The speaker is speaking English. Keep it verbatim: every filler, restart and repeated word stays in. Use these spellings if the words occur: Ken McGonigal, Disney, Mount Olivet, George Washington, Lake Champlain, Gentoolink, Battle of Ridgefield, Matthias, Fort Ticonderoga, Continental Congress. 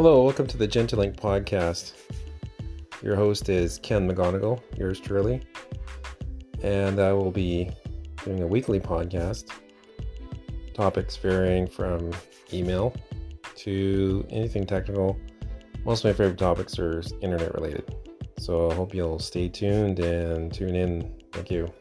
Hello, welcome to the Gentoolink podcast. Your host is Ken McGonigal, yours truly, and I will be doing a weekly podcast. Topics varying from email to anything technical. Most of my favorite topics are internet related. So I hope you'll stay tuned and tune in. Thank you.